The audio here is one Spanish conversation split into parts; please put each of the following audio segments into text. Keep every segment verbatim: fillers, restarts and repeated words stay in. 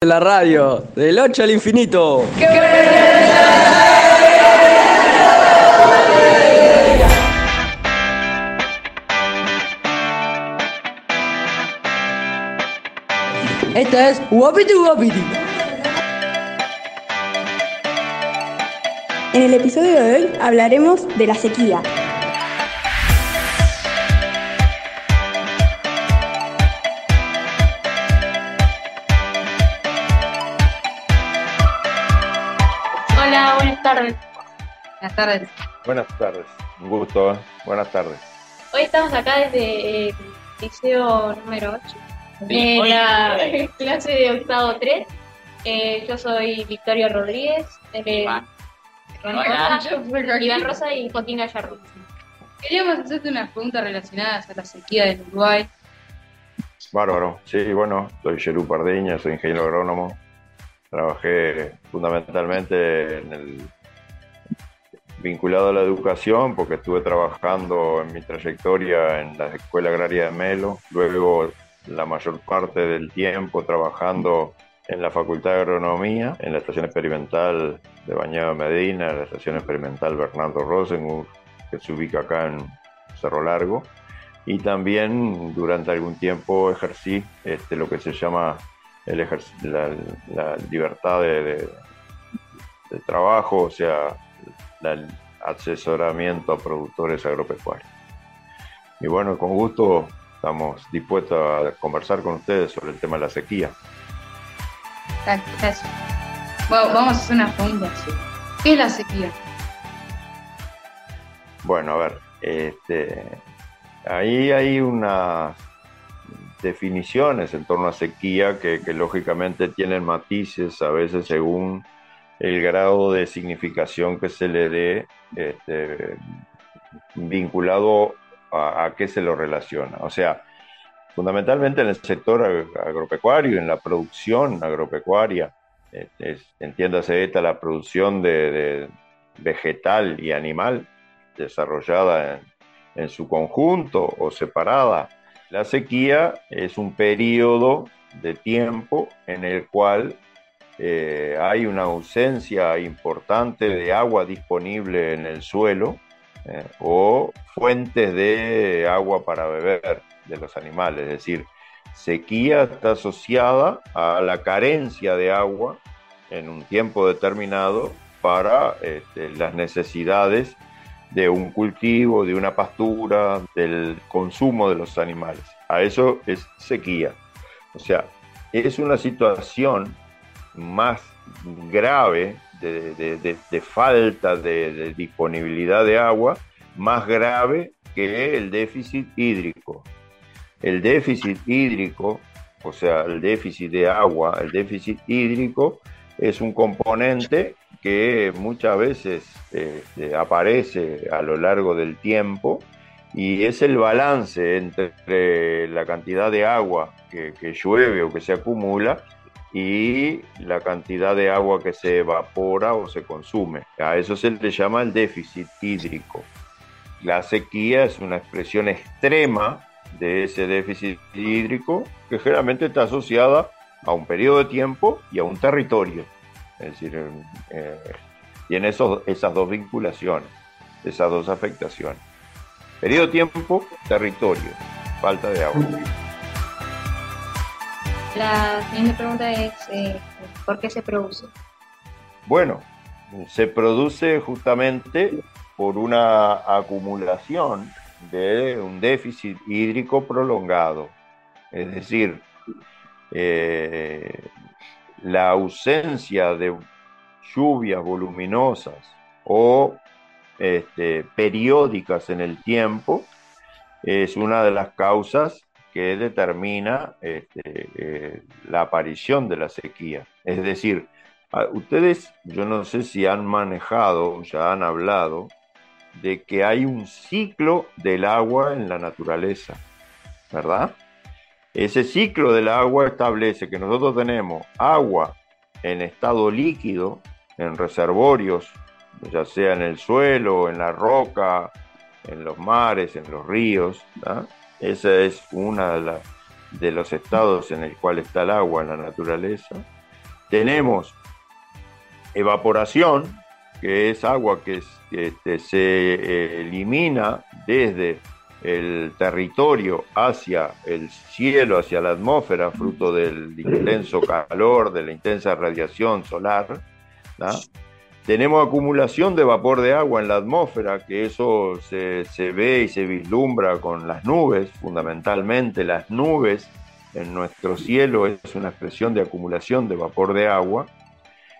De la radio, del ocho al infinito. ¡Qué Esta es Wopiti Wopiti. En el episodio de hoy hablaremos de la sequía. Buenas tardes. Buenas tardes. Buenas tardes. Un gusto. Buenas tardes. Hoy estamos acá desde el liceo número ocho, sí, en la hola. clase de octavo tres. Eh, yo soy Victoria Rodríguez, Iván Rosa y Joaquín Gallardo. Queríamos hacerte unas preguntas relacionadas a la sequía del Uruguay. Bárbaro. Sí, bueno, soy Yerú Pardiñas, soy ingeniero agrónomo. Trabajé fundamentalmente en el vinculado a la educación, porque estuve trabajando en mi trayectoria en la Escuela Agraria de Melo, luego la mayor parte del tiempo trabajando en la Facultad de Agronomía, en la Estación Experimental de Bañado Medina, la Estación Experimental Bernardo Rosenburg, que se ubica acá en Cerro Largo, y también durante algún tiempo ejercí este, lo que se llama el ejerc- la, la libertad de, de, de trabajo, o sea, el asesoramiento a productores agropecuarios. Y bueno, con gusto estamos dispuestos a conversar con ustedes sobre el tema de la sequía. Gracias. Bueno, vamos a hacer una pregunta. ¿Qué es la sequía? Bueno, a ver, este, ahí hay unas definiciones en torno a sequía que, que lógicamente tienen matices a veces según el grado de significación que se le dé, este, vinculado a, a qué se lo relaciona. O sea, fundamentalmente en el sector agropecuario, en la producción agropecuaria, es, es, entiéndase esta la producción de, de vegetal y animal desarrollada en, en su conjunto o separada. La sequía es un periodo de tiempo en el cual Eh, hay una ausencia importante de agua disponible en el suelo eh, o fuentes de agua para beber de los animales. Es decir, sequía está asociada a la carencia de agua en un tiempo determinado para este, las necesidades de un cultivo, de una pastura, del consumo de los animales. A eso es sequía. O sea, es una situación más grave de, de, de, de falta de, de disponibilidad de agua, más grave que el déficit hídrico. El déficit hídrico, o sea, el déficit de agua, el déficit hídrico es un componente que muchas veces eh, aparece a lo largo del tiempo y es el balance entre la cantidad de agua que, que llueve o que se acumula y la cantidad de agua que se evapora o se consume. A eso se le llama el déficit hídrico. La sequía es una expresión extrema de ese déficit hídrico que generalmente está asociada a un periodo de tiempo y a un territorio. Es decir, eh, tiene esos, esas dos vinculaciones, esas dos afectaciones. Periodo de tiempo, territorio, falta de agua. La siguiente pregunta es, eh, ¿por qué se produce? Bueno, se produce justamente por una acumulación de un déficit hídrico prolongado. Es decir, eh, la ausencia de lluvias voluminosas o este, periódicas en el tiempo es una de las causas que determina este, eh, la aparición de la sequía. Es decir, ustedes, yo no sé si han manejado, ya han hablado, de que hay un ciclo del agua en la naturaleza, ¿verdad? Ese ciclo del agua establece que nosotros tenemos agua en estado líquido, en reservorios, ya sea en el suelo, en la roca, en los mares, en los ríos, ¿verdad? Esa es una de, la, de los estados en el cual está el agua en la naturaleza. Tenemos evaporación, que es agua que, este, se elimina desde el territorio hacia el cielo, hacia la atmósfera, fruto del intenso calor, de la intensa radiación solar, ¿no? Tenemos acumulación de vapor de agua en la atmósfera, que eso se, se ve y se vislumbra con las nubes, fundamentalmente las nubes en nuestro cielo es una expresión de acumulación de vapor de agua.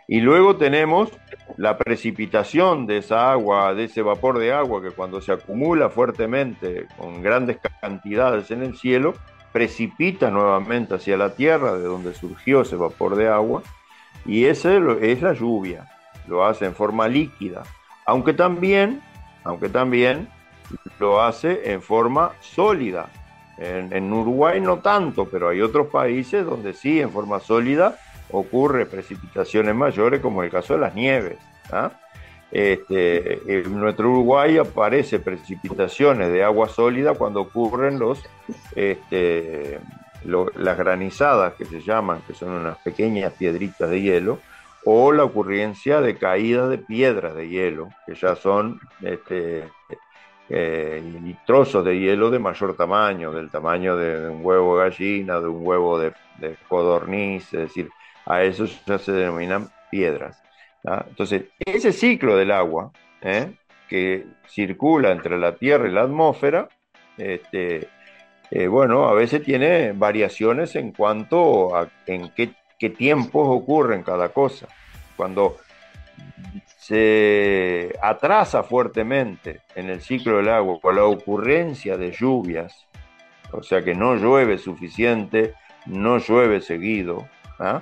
Y luego tenemos la precipitación de esa agua, de ese vapor de agua, que cuando se acumula fuertemente con grandes cantidades en el cielo, precipita nuevamente hacia la tierra, de donde surgió ese vapor de agua, y ese es la lluvia, lo hace en forma líquida, aunque también, aunque también lo hace en forma sólida. En, en Uruguay no tanto, pero hay otros países donde sí, en forma sólida, ocurre precipitaciones mayores, como el caso de las nieves, ¿ah? Este, en nuestro Uruguay aparece precipitaciones de agua sólida cuando ocurren los, este, lo, las granizadas, que se llaman, que son unas pequeñas piedritas de hielo, o la ocurrencia de caídas de piedras de hielo, que ya son este, eh, trozos de hielo de mayor tamaño, del tamaño de, de un huevo de gallina, de un huevo de, de codorniz, es decir, a eso ya se denominan piedras, ¿ah? Entonces, ese ciclo del agua, ¿eh? que circula entre la Tierra y la atmósfera, este, eh, bueno, a veces tiene variaciones en cuanto a en qué, qué tiempos ocurren cada cosa. Cuando se atrasa fuertemente en el ciclo del agua por la ocurrencia de lluvias, o sea que no llueve suficiente, no llueve seguido, ¿ah?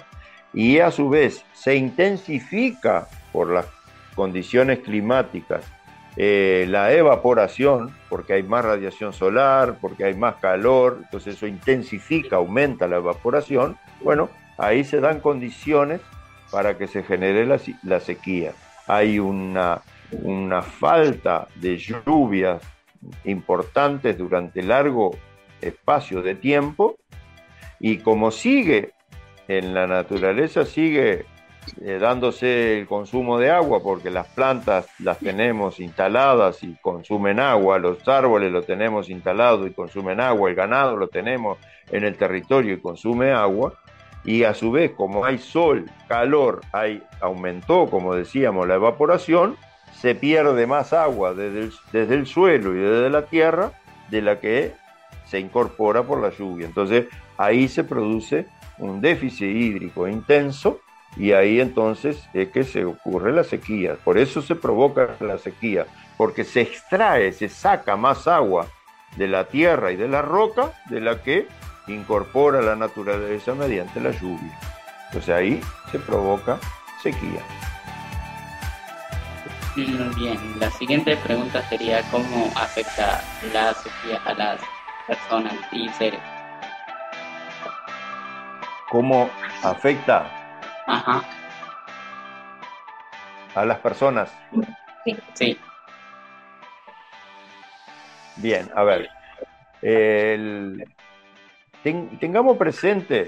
Y a su vez se intensifica por las condiciones climáticas, eh, la evaporación, porque hay más radiación solar, porque hay más calor, entonces eso intensifica, aumenta la evaporación. Bueno, ahí se dan condiciones para que se genere la, la sequía. Hay una, una falta de lluvias importantes durante largo espacio de tiempo, y como sigue en la naturaleza, sigue eh, dándose el consumo de agua, porque las plantas las tenemos instaladas y consumen agua, los árboles lo tenemos instalado y consumen agua, el ganado lo tenemos en el territorio y consume agua, y a su vez, como hay sol, calor, hay, aumentó, como decíamos, la evaporación, se pierde más agua desde el, desde el suelo y desde la tierra de la que se incorpora por la lluvia. Entonces, ahí se produce un déficit hídrico intenso, y ahí entonces es que se ocurre la sequía. Por eso se provoca la sequía, porque se extrae, se saca más agua de la tierra y de la roca de la que incorpora la naturaleza mediante la lluvia. Entonces ahí se provoca sequía. Bien, la siguiente pregunta sería: ¿cómo afecta la sequía a las personas y seres? ¿Cómo afecta? Ajá. ¿A las personas? Sí. Sí. Bien, a ver. El, ten, tengamos presente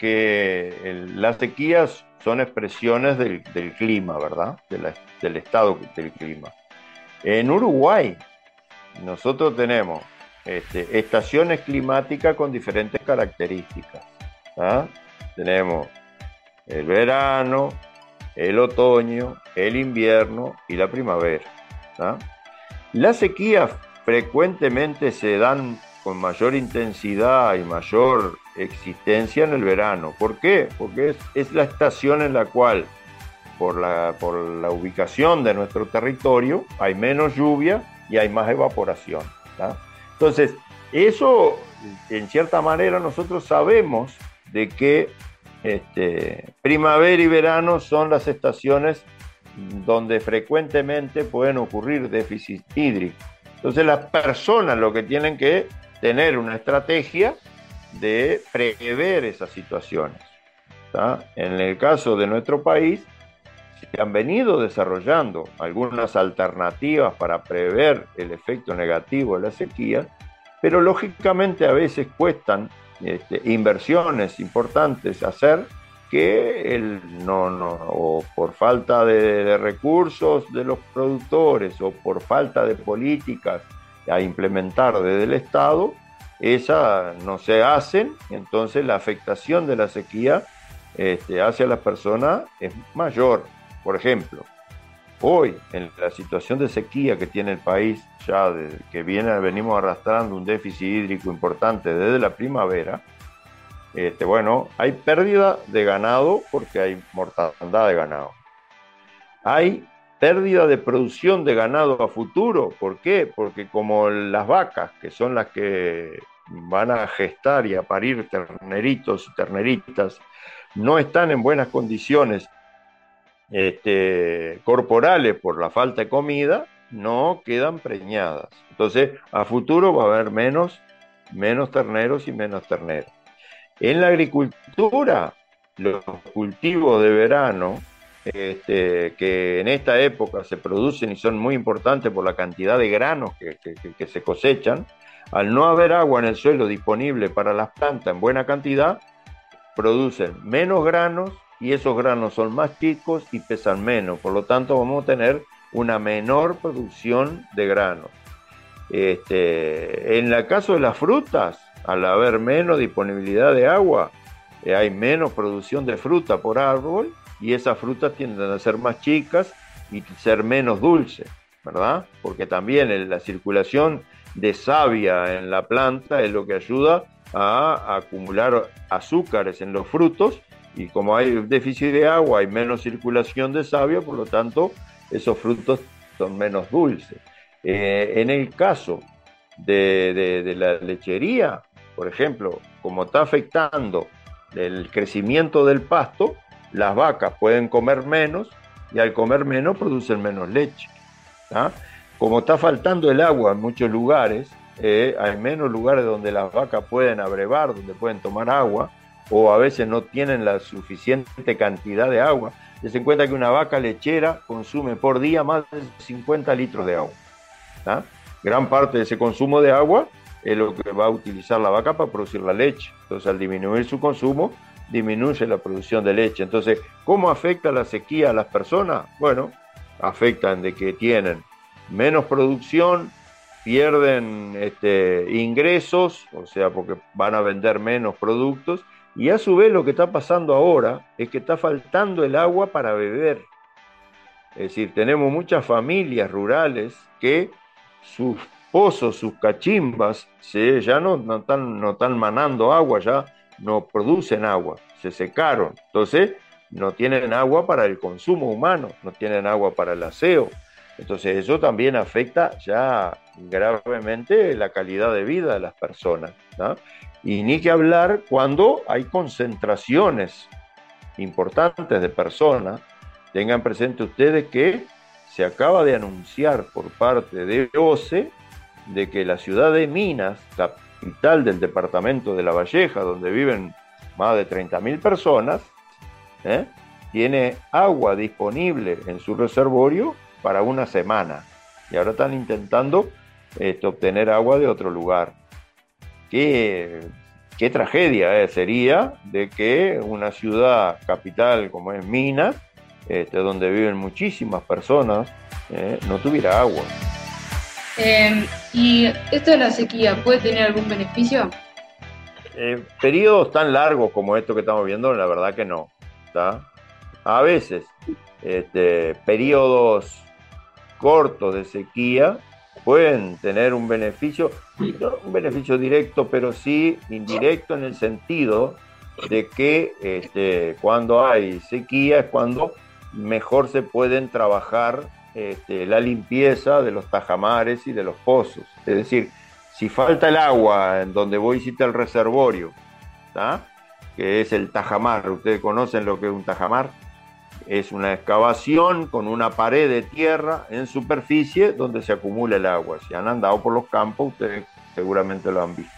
que el, las sequías son expresiones del, del clima, ¿verdad? De la, del estado del clima. En Uruguay, nosotros tenemos este, estaciones climáticas con diferentes características. ¿Ah? Tenemos el verano, el otoño, el invierno y la primavera. ¿Ah? Las sequías frecuentemente se dan con mayor intensidad y mayor existencia en el verano. ¿Por qué? Porque es, es la estación en la cual, por la, por la ubicación de nuestro territorio, hay menos lluvia y hay más evaporación. ¿Ah? Entonces, eso, en cierta manera, nosotros sabemos de que este, primavera y verano son las estaciones donde frecuentemente pueden ocurrir déficit hídrico. Entonces las personas lo que tienen que tener una estrategia de prever esas situaciones, ¿tá? En el caso de nuestro país se han venido desarrollando algunas alternativas para prever el efecto negativo de la sequía, pero lógicamente a veces cuestan Este, inversiones importantes hacer que el, no, no, o por falta de, de recursos de los productores o por falta de políticas a implementar desde el Estado, esas no se hacen, entonces la afectación de la sequía este, hacia las personas es mayor. Por ejemplo, hoy en la situación de sequía que tiene el país, ya de, que viene, venimos arrastrando un déficit hídrico importante desde la primavera, Este, bueno, hay pérdida de ganado porque hay mortandad de ganado. Hay pérdida de producción de ganado a futuro. ¿Por qué? Porque como las vacas, que son las que van a gestar y a parir terneritos y terneritas, no están en buenas condiciones este, corporales por la falta de comida, no quedan preñadas. Entonces, a futuro va a haber menos, menos terneros y menos terneras. En la agricultura, los cultivos de verano, este, que en esta época se producen y son muy importantes por la cantidad de granos que, que, que se cosechan, al no haber agua en el suelo disponible para las plantas en buena cantidad, producen menos granos y esos granos son más chicos y pesan menos. Por lo tanto, vamos a tener una menor producción de granos. Este, en el caso de las frutas, al haber menos disponibilidad de agua, eh, hay menos producción de fruta por árbol y esas frutas tienden a ser más chicas y ser menos dulces, ¿verdad? Porque también el, la circulación de savia en la planta es lo que ayuda a acumular azúcares en los frutos y como hay déficit de agua, hay menos circulación de savia, por lo tanto, esos frutos son menos dulces. Eh, en el caso de, de, de la lechería, por ejemplo, como está afectando el crecimiento del pasto, las vacas pueden comer menos y al comer menos producen menos leche. ¿Ah? Como está faltando el agua en muchos lugares, eh, hay menos lugares donde las vacas pueden abrevar, donde pueden tomar agua, o a veces no tienen la suficiente cantidad de agua. Se den cuenta que una vaca lechera consume por día más de cincuenta litros de agua. ¿Ah? Gran parte de ese consumo de agua es lo que va a utilizar la vaca para producir la leche. Entonces, al disminuir su consumo, disminuye la producción de leche. Entonces, ¿cómo afecta la sequía a las personas? Bueno, afectan de que tienen menos producción, pierden este, ingresos, o sea, porque van a vender menos productos, y a su vez lo que está pasando ahora es que está faltando el agua para beber. Es decir, tenemos muchas familias rurales que sus pozos, sus cachimbas, se, ya no, no, están, no están manando agua, ya no producen agua, se secaron. Entonces, no tienen agua para el consumo humano, no tienen agua para el aseo. Entonces, eso también afecta ya gravemente la calidad de vida de las personas, ¿no? Y ni que hablar cuando hay concentraciones importantes de personas. Tengan presente ustedes que se acaba de anunciar por parte de O S E de que la ciudad de Minas, capital del departamento de La Valleja, donde viven más de treinta mil personas, ¿eh? tiene agua disponible en su reservorio para una semana. Y ahora están intentando este, obtener agua de otro lugar. Qué, qué tragedia eh, sería de que una ciudad capital como es Minas, este, donde viven muchísimas personas, eh, no tuviera agua. Eh, ¿Y esto de la sequía puede tener algún beneficio? Eh, periodos tan largos como esto que estamos viendo, la verdad que no. ¿Tá? A veces, este, periodos cortos de sequía pueden tener un beneficio, no un beneficio directo, pero sí indirecto en el sentido de que este, cuando hay sequía es cuando mejor se pueden trabajar Este, la limpieza de los tajamares y de los pozos. Es decir, si falta el agua en donde vos hiciste el reservorio, ¿tá? que es el tajamar, ustedes conocen lo que es un tajamar, es una excavación con una pared de tierra en superficie donde se acumula el agua. Si han andado por los campos, ustedes seguramente lo han visto.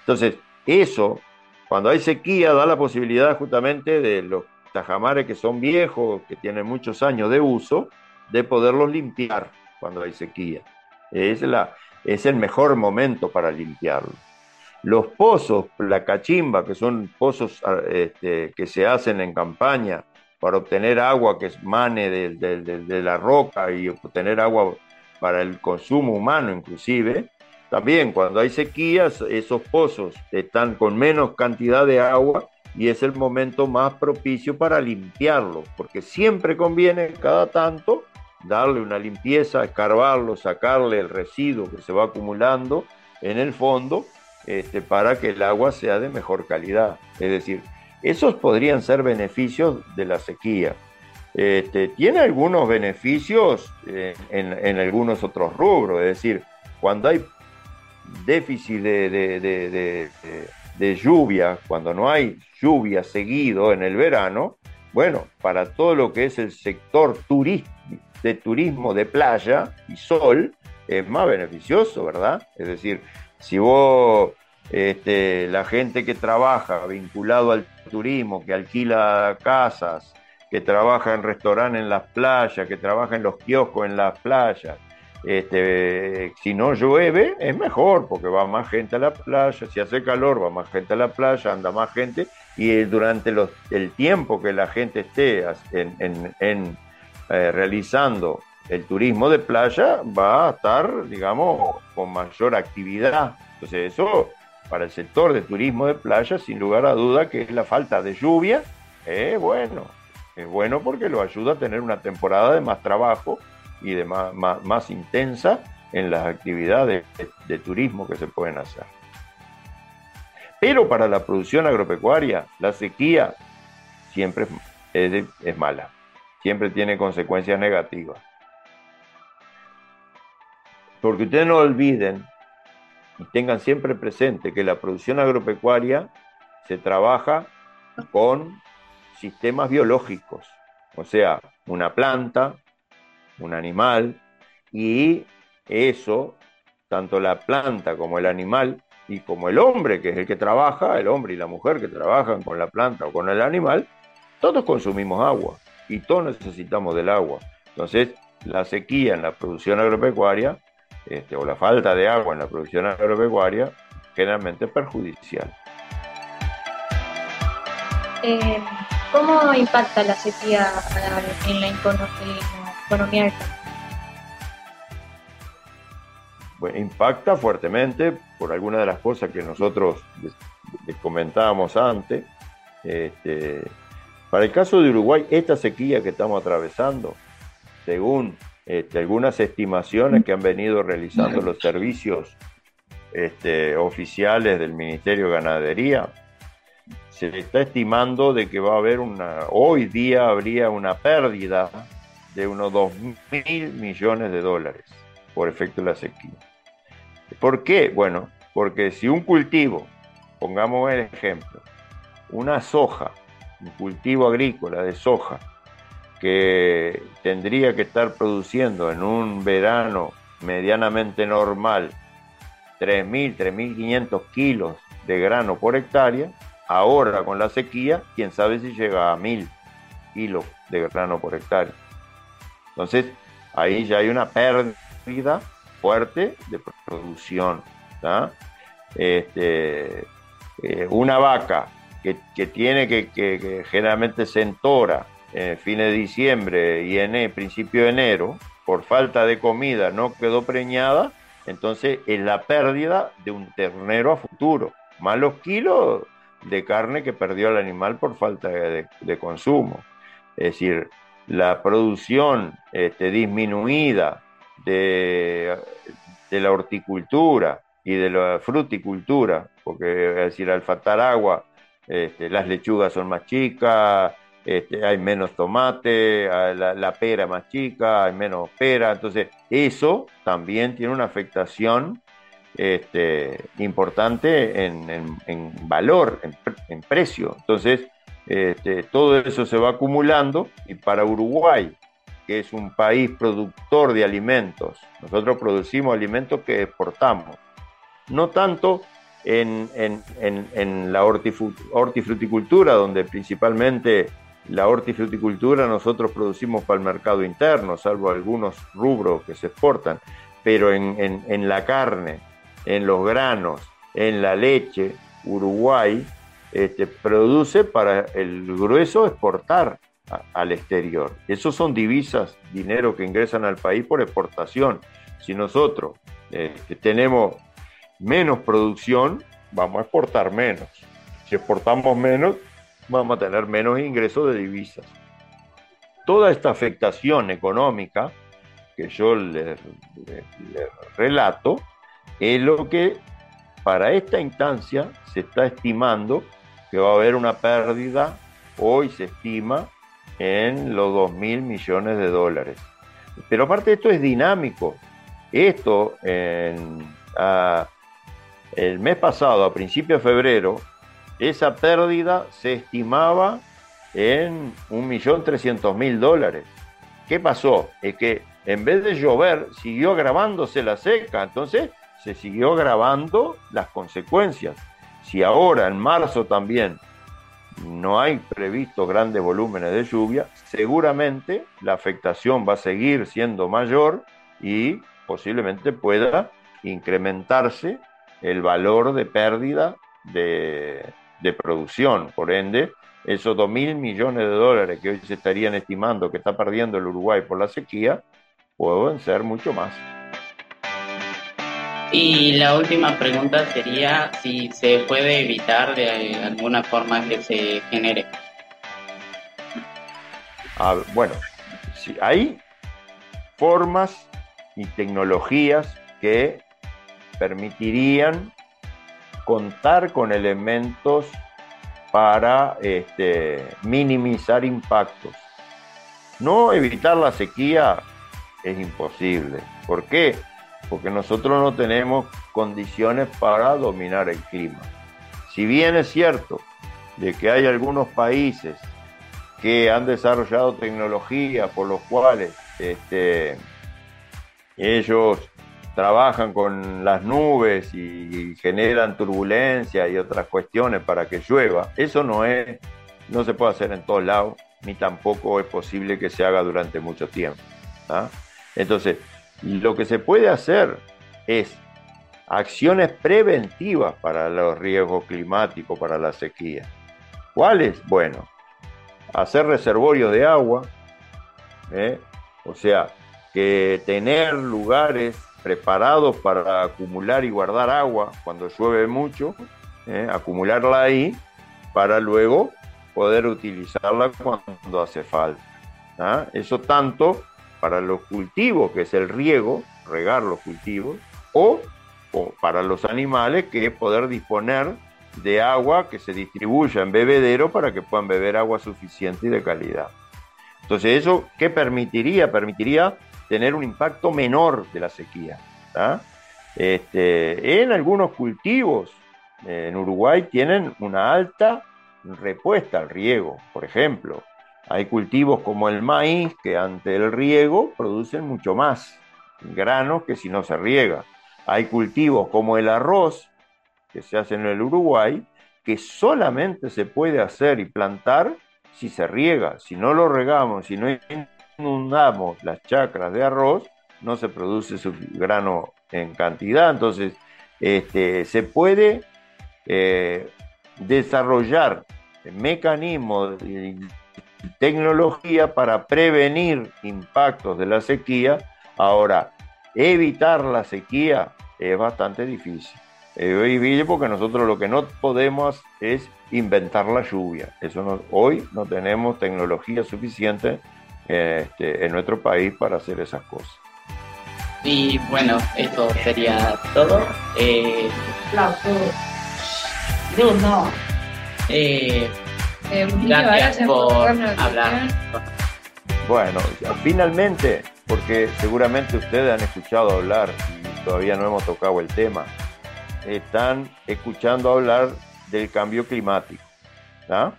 Entonces, eso, cuando hay sequía, da la posibilidad justamente de los tajamares que son viejos, que tienen muchos años de uso, de poderlos limpiar cuando hay sequía. Es, la, es el mejor momento para limpiarlo. Los pozos, la cachimba, que son pozos este, que se hacen en campaña para obtener agua que emane de, de, de, de la roca y obtener agua para el consumo humano inclusive. También cuando hay sequías, esos pozos están con menos cantidad de agua y es el momento más propicio para limpiarlos, porque siempre conviene cada tanto darle una limpieza, escarbarlo, sacarle el residuo que se va acumulando en el fondo, este, para que el agua sea de mejor calidad. Es decir, esos podrían ser beneficios de la sequía. Este, tiene algunos beneficios en, en, en algunos otros rubros, es decir, cuando hay déficit de, de, de, de, de lluvia, cuando no hay lluvia seguido en el verano, bueno, para todo lo que es el sector de turismo de playa y sol, es más beneficioso, ¿verdad? Es decir, si vos, este, la gente que trabaja vinculado al turismo, que alquila casas, que trabaja en restaurantes en las playas, que trabaja en los kioscos en las playas, este, si no llueve es mejor porque va más gente a la playa, si hace calor va más gente a la playa, anda más gente y durante los, el tiempo que la gente esté en, en, en, eh, realizando el turismo de playa va a estar, digamos, con mayor actividad. Entonces eso para el sector de turismo de playa, sin lugar a duda que es la falta de lluvia, eh, bueno, es bueno porque lo ayuda a tener una temporada de más trabajo y de más, más, más intensa en las actividades de, de turismo que se pueden hacer. Pero para la producción agropecuaria, la sequía siempre es, es mala, siempre tiene consecuencias negativas. Porque ustedes no olviden y tengan siempre presente que la producción agropecuaria se trabaja con sistemas biológicos, o sea, una planta, un animal, y eso, tanto la planta como el animal, y como el hombre, que es el que trabaja, el hombre y la mujer que trabajan con la planta o con el animal, todos consumimos agua, y todos necesitamos del agua. Entonces, la sequía en la producción agropecuaria, este, o la falta de agua en la producción agropecuaria, generalmente es perjudicial. Eh, ¿Cómo impacta la sequía en la economía? Economía. Bueno, impacta fuertemente por alguna de las cosas que nosotros les, les comentábamos antes. Este, para el caso de Uruguay, esta sequía que estamos atravesando, según este, algunas estimaciones que han venido realizando los servicios este, oficiales del Ministerio de Ganadería, se está estimando de que va a haber una, hoy día habría una pérdida de unos dos mil millones de dólares por efecto de la sequía. ¿Por qué? Bueno, porque si un cultivo, pongamos el ejemplo, una soja, un cultivo agrícola de soja, que tendría que estar produciendo en un verano medianamente normal tres mil, tres mil quinientos kilos de grano por hectárea, ahora con la sequía, quién sabe si llega a mil kilos de grano por hectárea. Entonces, ahí ya hay una pérdida fuerte de producción. Este, eh, una vaca que, que tiene que, que, que generalmente se entora en fines de diciembre y en el principio de enero, por falta de comida no quedó preñada, entonces es la pérdida de un ternero a futuro, más los kilos de carne que perdió el animal por falta de, de consumo. Es decir, la producción este, disminuida de, de la horticultura y de la fruticultura, porque es decir, al faltar agua, este, las lechugas son más chicas, este, hay menos tomate, la, la pera más chica, hay menos pera, entonces eso también tiene una afectación este, importante en, en, en valor, en, en precio. Entonces, Este, todo eso se va acumulando y para Uruguay, que es un país productor de alimentos, nosotros producimos alimentos que exportamos, no tanto en, en, en, en la hortifruticultura, donde principalmente la hortifruticultura nosotros producimos para el mercado interno, salvo algunos rubros que se exportan, pero en, en, en la carne, en los granos, en la leche, Uruguay este, produce para el grueso exportar a, al exterior. Esos son divisas, dinero que ingresan al país por exportación. Si nosotros este, tenemos menos producción, vamos a exportar menos. Si exportamos menos, vamos a tener menos ingresos de divisas. Toda esta afectación económica que yo les, les, les relato es lo que para esta instancia se está estimando que va a haber una pérdida, hoy se estima, en los dos mil millones de dólares. Pero aparte esto es dinámico. Esto, en, a, el mes pasado, a principios de febrero, esa pérdida se estimaba en un millón trescientos mil dólares. ¿Qué pasó? Es que en vez de llover, siguió agravándose la seca, entonces se siguió agravando las consecuencias. Si ahora, en marzo también, no hay previstos grandes volúmenes de lluvia, seguramente la afectación va a seguir siendo mayor y posiblemente pueda incrementarse el valor de pérdida de, de producción. Por ende, esos dos mil millones de dólares que hoy se estarían estimando que está perdiendo el Uruguay por la sequía, pueden ser mucho más. Y la última pregunta sería si se puede evitar de alguna forma que se genere. Ah, bueno, sí, hay formas y tecnologías que permitirían contar con elementos para este, minimizar impactos. No evitar la sequía es imposible. ¿Por qué? Porque nosotros no tenemos condiciones para dominar el clima. Si bien es cierto de que hay algunos países que han desarrollado tecnología por los cuales este, ellos trabajan con las nubes y, y generan turbulencia y otras cuestiones para que llueva, eso no es, no se puede hacer en todos lados, ni tampoco es posible que se haga durante mucho tiempo, ¿ah? Entonces, lo que se puede hacer es acciones preventivas para los riesgos climáticos, para la sequía. ¿Cuáles? Bueno, hacer reservorios de agua, ¿eh? O sea, que tener lugares preparados para acumular y guardar agua cuando llueve mucho, ¿eh? Acumularla ahí para luego poder utilizarla cuando hace falta, ¿ah? Eso tanto para los cultivos, que es el riego, regar los cultivos, o, o para los animales, que es poder disponer de agua que se distribuya en bebedero para que puedan beber agua suficiente y de calidad. Entonces, ¿eso qué permitiría? Permitiría tener un impacto menor de la sequía, ¿tá? Este, en algunos cultivos en Uruguay tienen una alta respuesta al riego, por ejemplo. Hay cultivos como el maíz que ante el riego producen mucho más granos que si no se riega. Hay cultivos como el arroz que se hace en el Uruguay que solamente se puede hacer y plantar si se riega. Si no lo regamos, si no inundamos las chacras de arroz, no se produce su grano en cantidad. Entonces, este, se puede eh, desarrollar mecanismos de tecnología para prevenir impactos de la sequía. Ahora, evitar la sequía es bastante difícil. Es difícil porque nosotros lo que no podemos es inventar la lluvia. Eso no, hoy no tenemos tecnología suficiente este, en nuestro país para hacer esas cosas. Y bueno, eso sería todo. Eh, no, no. Eh, Gracias por hablar. Bueno, finalmente, porque seguramente ustedes han escuchado hablar y todavía no hemos tocado el tema, están escuchando hablar del cambio climático, ¿no?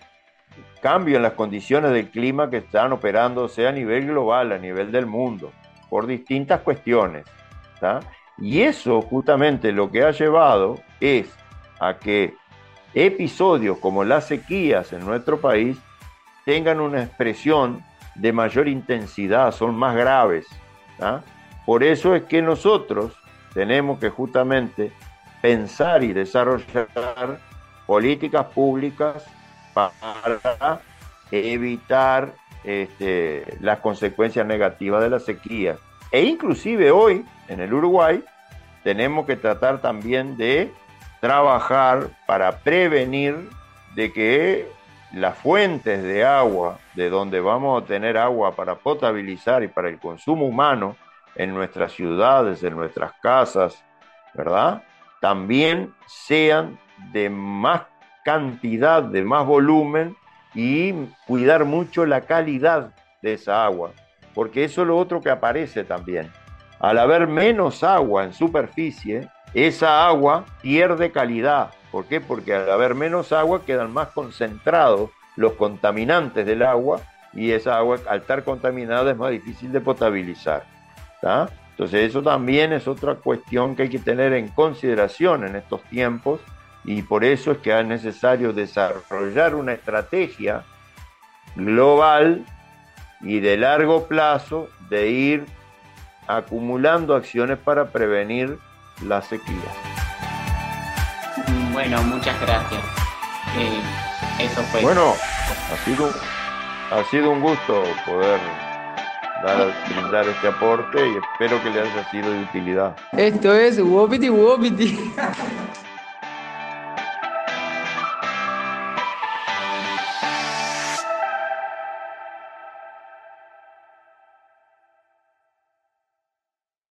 Cambio en las condiciones del clima que están operándose a nivel global, a nivel del mundo, por distintas cuestiones, ¿no? Y eso justamente lo que ha llevado es a que episodios como las sequías en nuestro país tengan una expresión de mayor intensidad, son más graves, ¿ah? Por eso es que nosotros tenemos que justamente pensar y desarrollar políticas públicas para evitar este, las consecuencias negativas de la sequía. E inclusive hoy, en el Uruguay, tenemos que tratar también de trabajar para prevenir de que las fuentes de agua, de donde vamos a tener agua para potabilizar y para el consumo humano en nuestras ciudades, en nuestras casas, ¿verdad?, también sean de más cantidad, de más volumen, y cuidar mucho la calidad de esa agua, porque eso es lo otro que aparece también. Al haber menos agua en superficie, esa agua pierde calidad. ¿Por qué? Porque al haber menos agua quedan más concentrados los contaminantes del agua, y esa agua, al estar contaminada, es más difícil de potabilizar, ¿tá? Entonces eso también es otra cuestión que hay que tener en consideración en estos tiempos, y por eso es que es necesario desarrollar una estrategia global y de largo plazo de ir acumulando acciones para prevenir la sequía. Bueno, muchas gracias. Eh, eso fue. Bueno, ha sido, ha sido un gusto poder dar, brindar este aporte, y espero que le haya sido de utilidad. Esto es Wopiti Wopiti.